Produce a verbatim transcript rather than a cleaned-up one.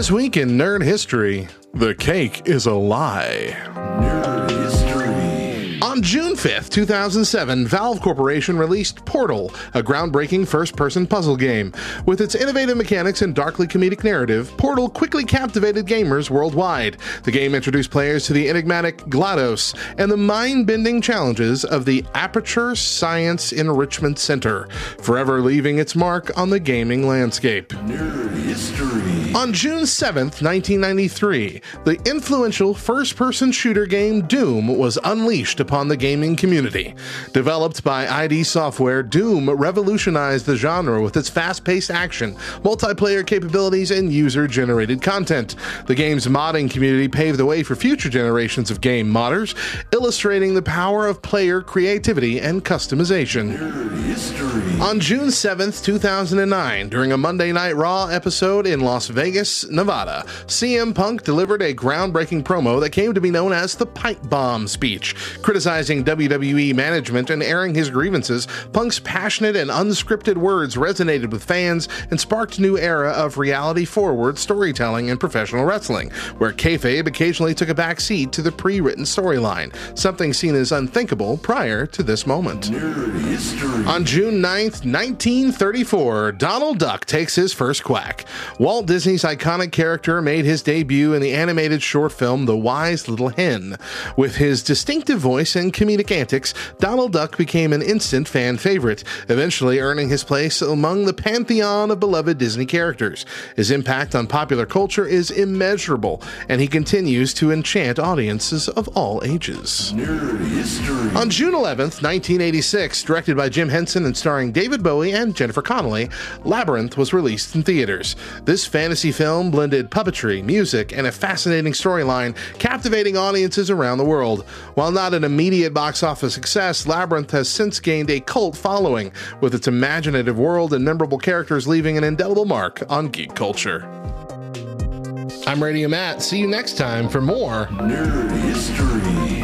This week in Nerd History, the cake is a lie. Nerd History. On June fifth, two thousand seven, Valve Corporation released Portal, a groundbreaking first-person puzzle game. With its innovative mechanics and darkly comedic narrative, Portal quickly captivated gamers worldwide. The game introduced players to the enigmatic GLaDOS and the mind-bending challenges of the Aperture Science Enrichment Center, forever leaving its mark on the gaming landscape. Nerd History. On June seventh, nineteen ninety-three, the influential first-person shooter game Doom was unleashed upon the gaming community. Developed by I D Software, Doom revolutionized the genre with its fast-paced action, multiplayer capabilities, and user-generated content. The game's modding community paved the way for future generations of game modders, illustrating the power of player creativity and customization. Nerd History. On June seventh, two thousand nine, during a Monday Night Raw episode in Las Vegas, Vegas, Nevada, C M Punk delivered a groundbreaking promo that came to be known as the Pipe Bomb speech. Criticizing W W E management and airing his grievances, Punk's passionate and unscripted words resonated with fans and sparked a new era of reality-forward storytelling in professional wrestling, where kayfabe occasionally took a back seat to the pre-written storyline, something seen as unthinkable prior to this moment. Nerd History. On June ninth, nineteen thirty-four, Donald Duck takes his first quack. Walt Disney Disney's iconic character made his debut in the animated short film The Wise Little Hen. With his distinctive voice and comedic antics, Donald Duck became an instant fan favorite, eventually earning his place among the pantheon of beloved Disney characters. His impact on popular culture is immeasurable, and he continues to enchant audiences of all ages. Nerd History. On June eleventh, nineteen eighty-six, directed by Jim Henson and starring David Bowie and Jennifer Connelly, Labyrinth was released in theaters. This fantasy The film blended puppetry, music, and a fascinating storyline, captivating audiences around the world. While not an immediate box office success, Labyrinth has since gained a cult following, with its imaginative world and memorable characters leaving an indelible mark on geek culture. I'm Radio Matt. See you next time for more Nerd History.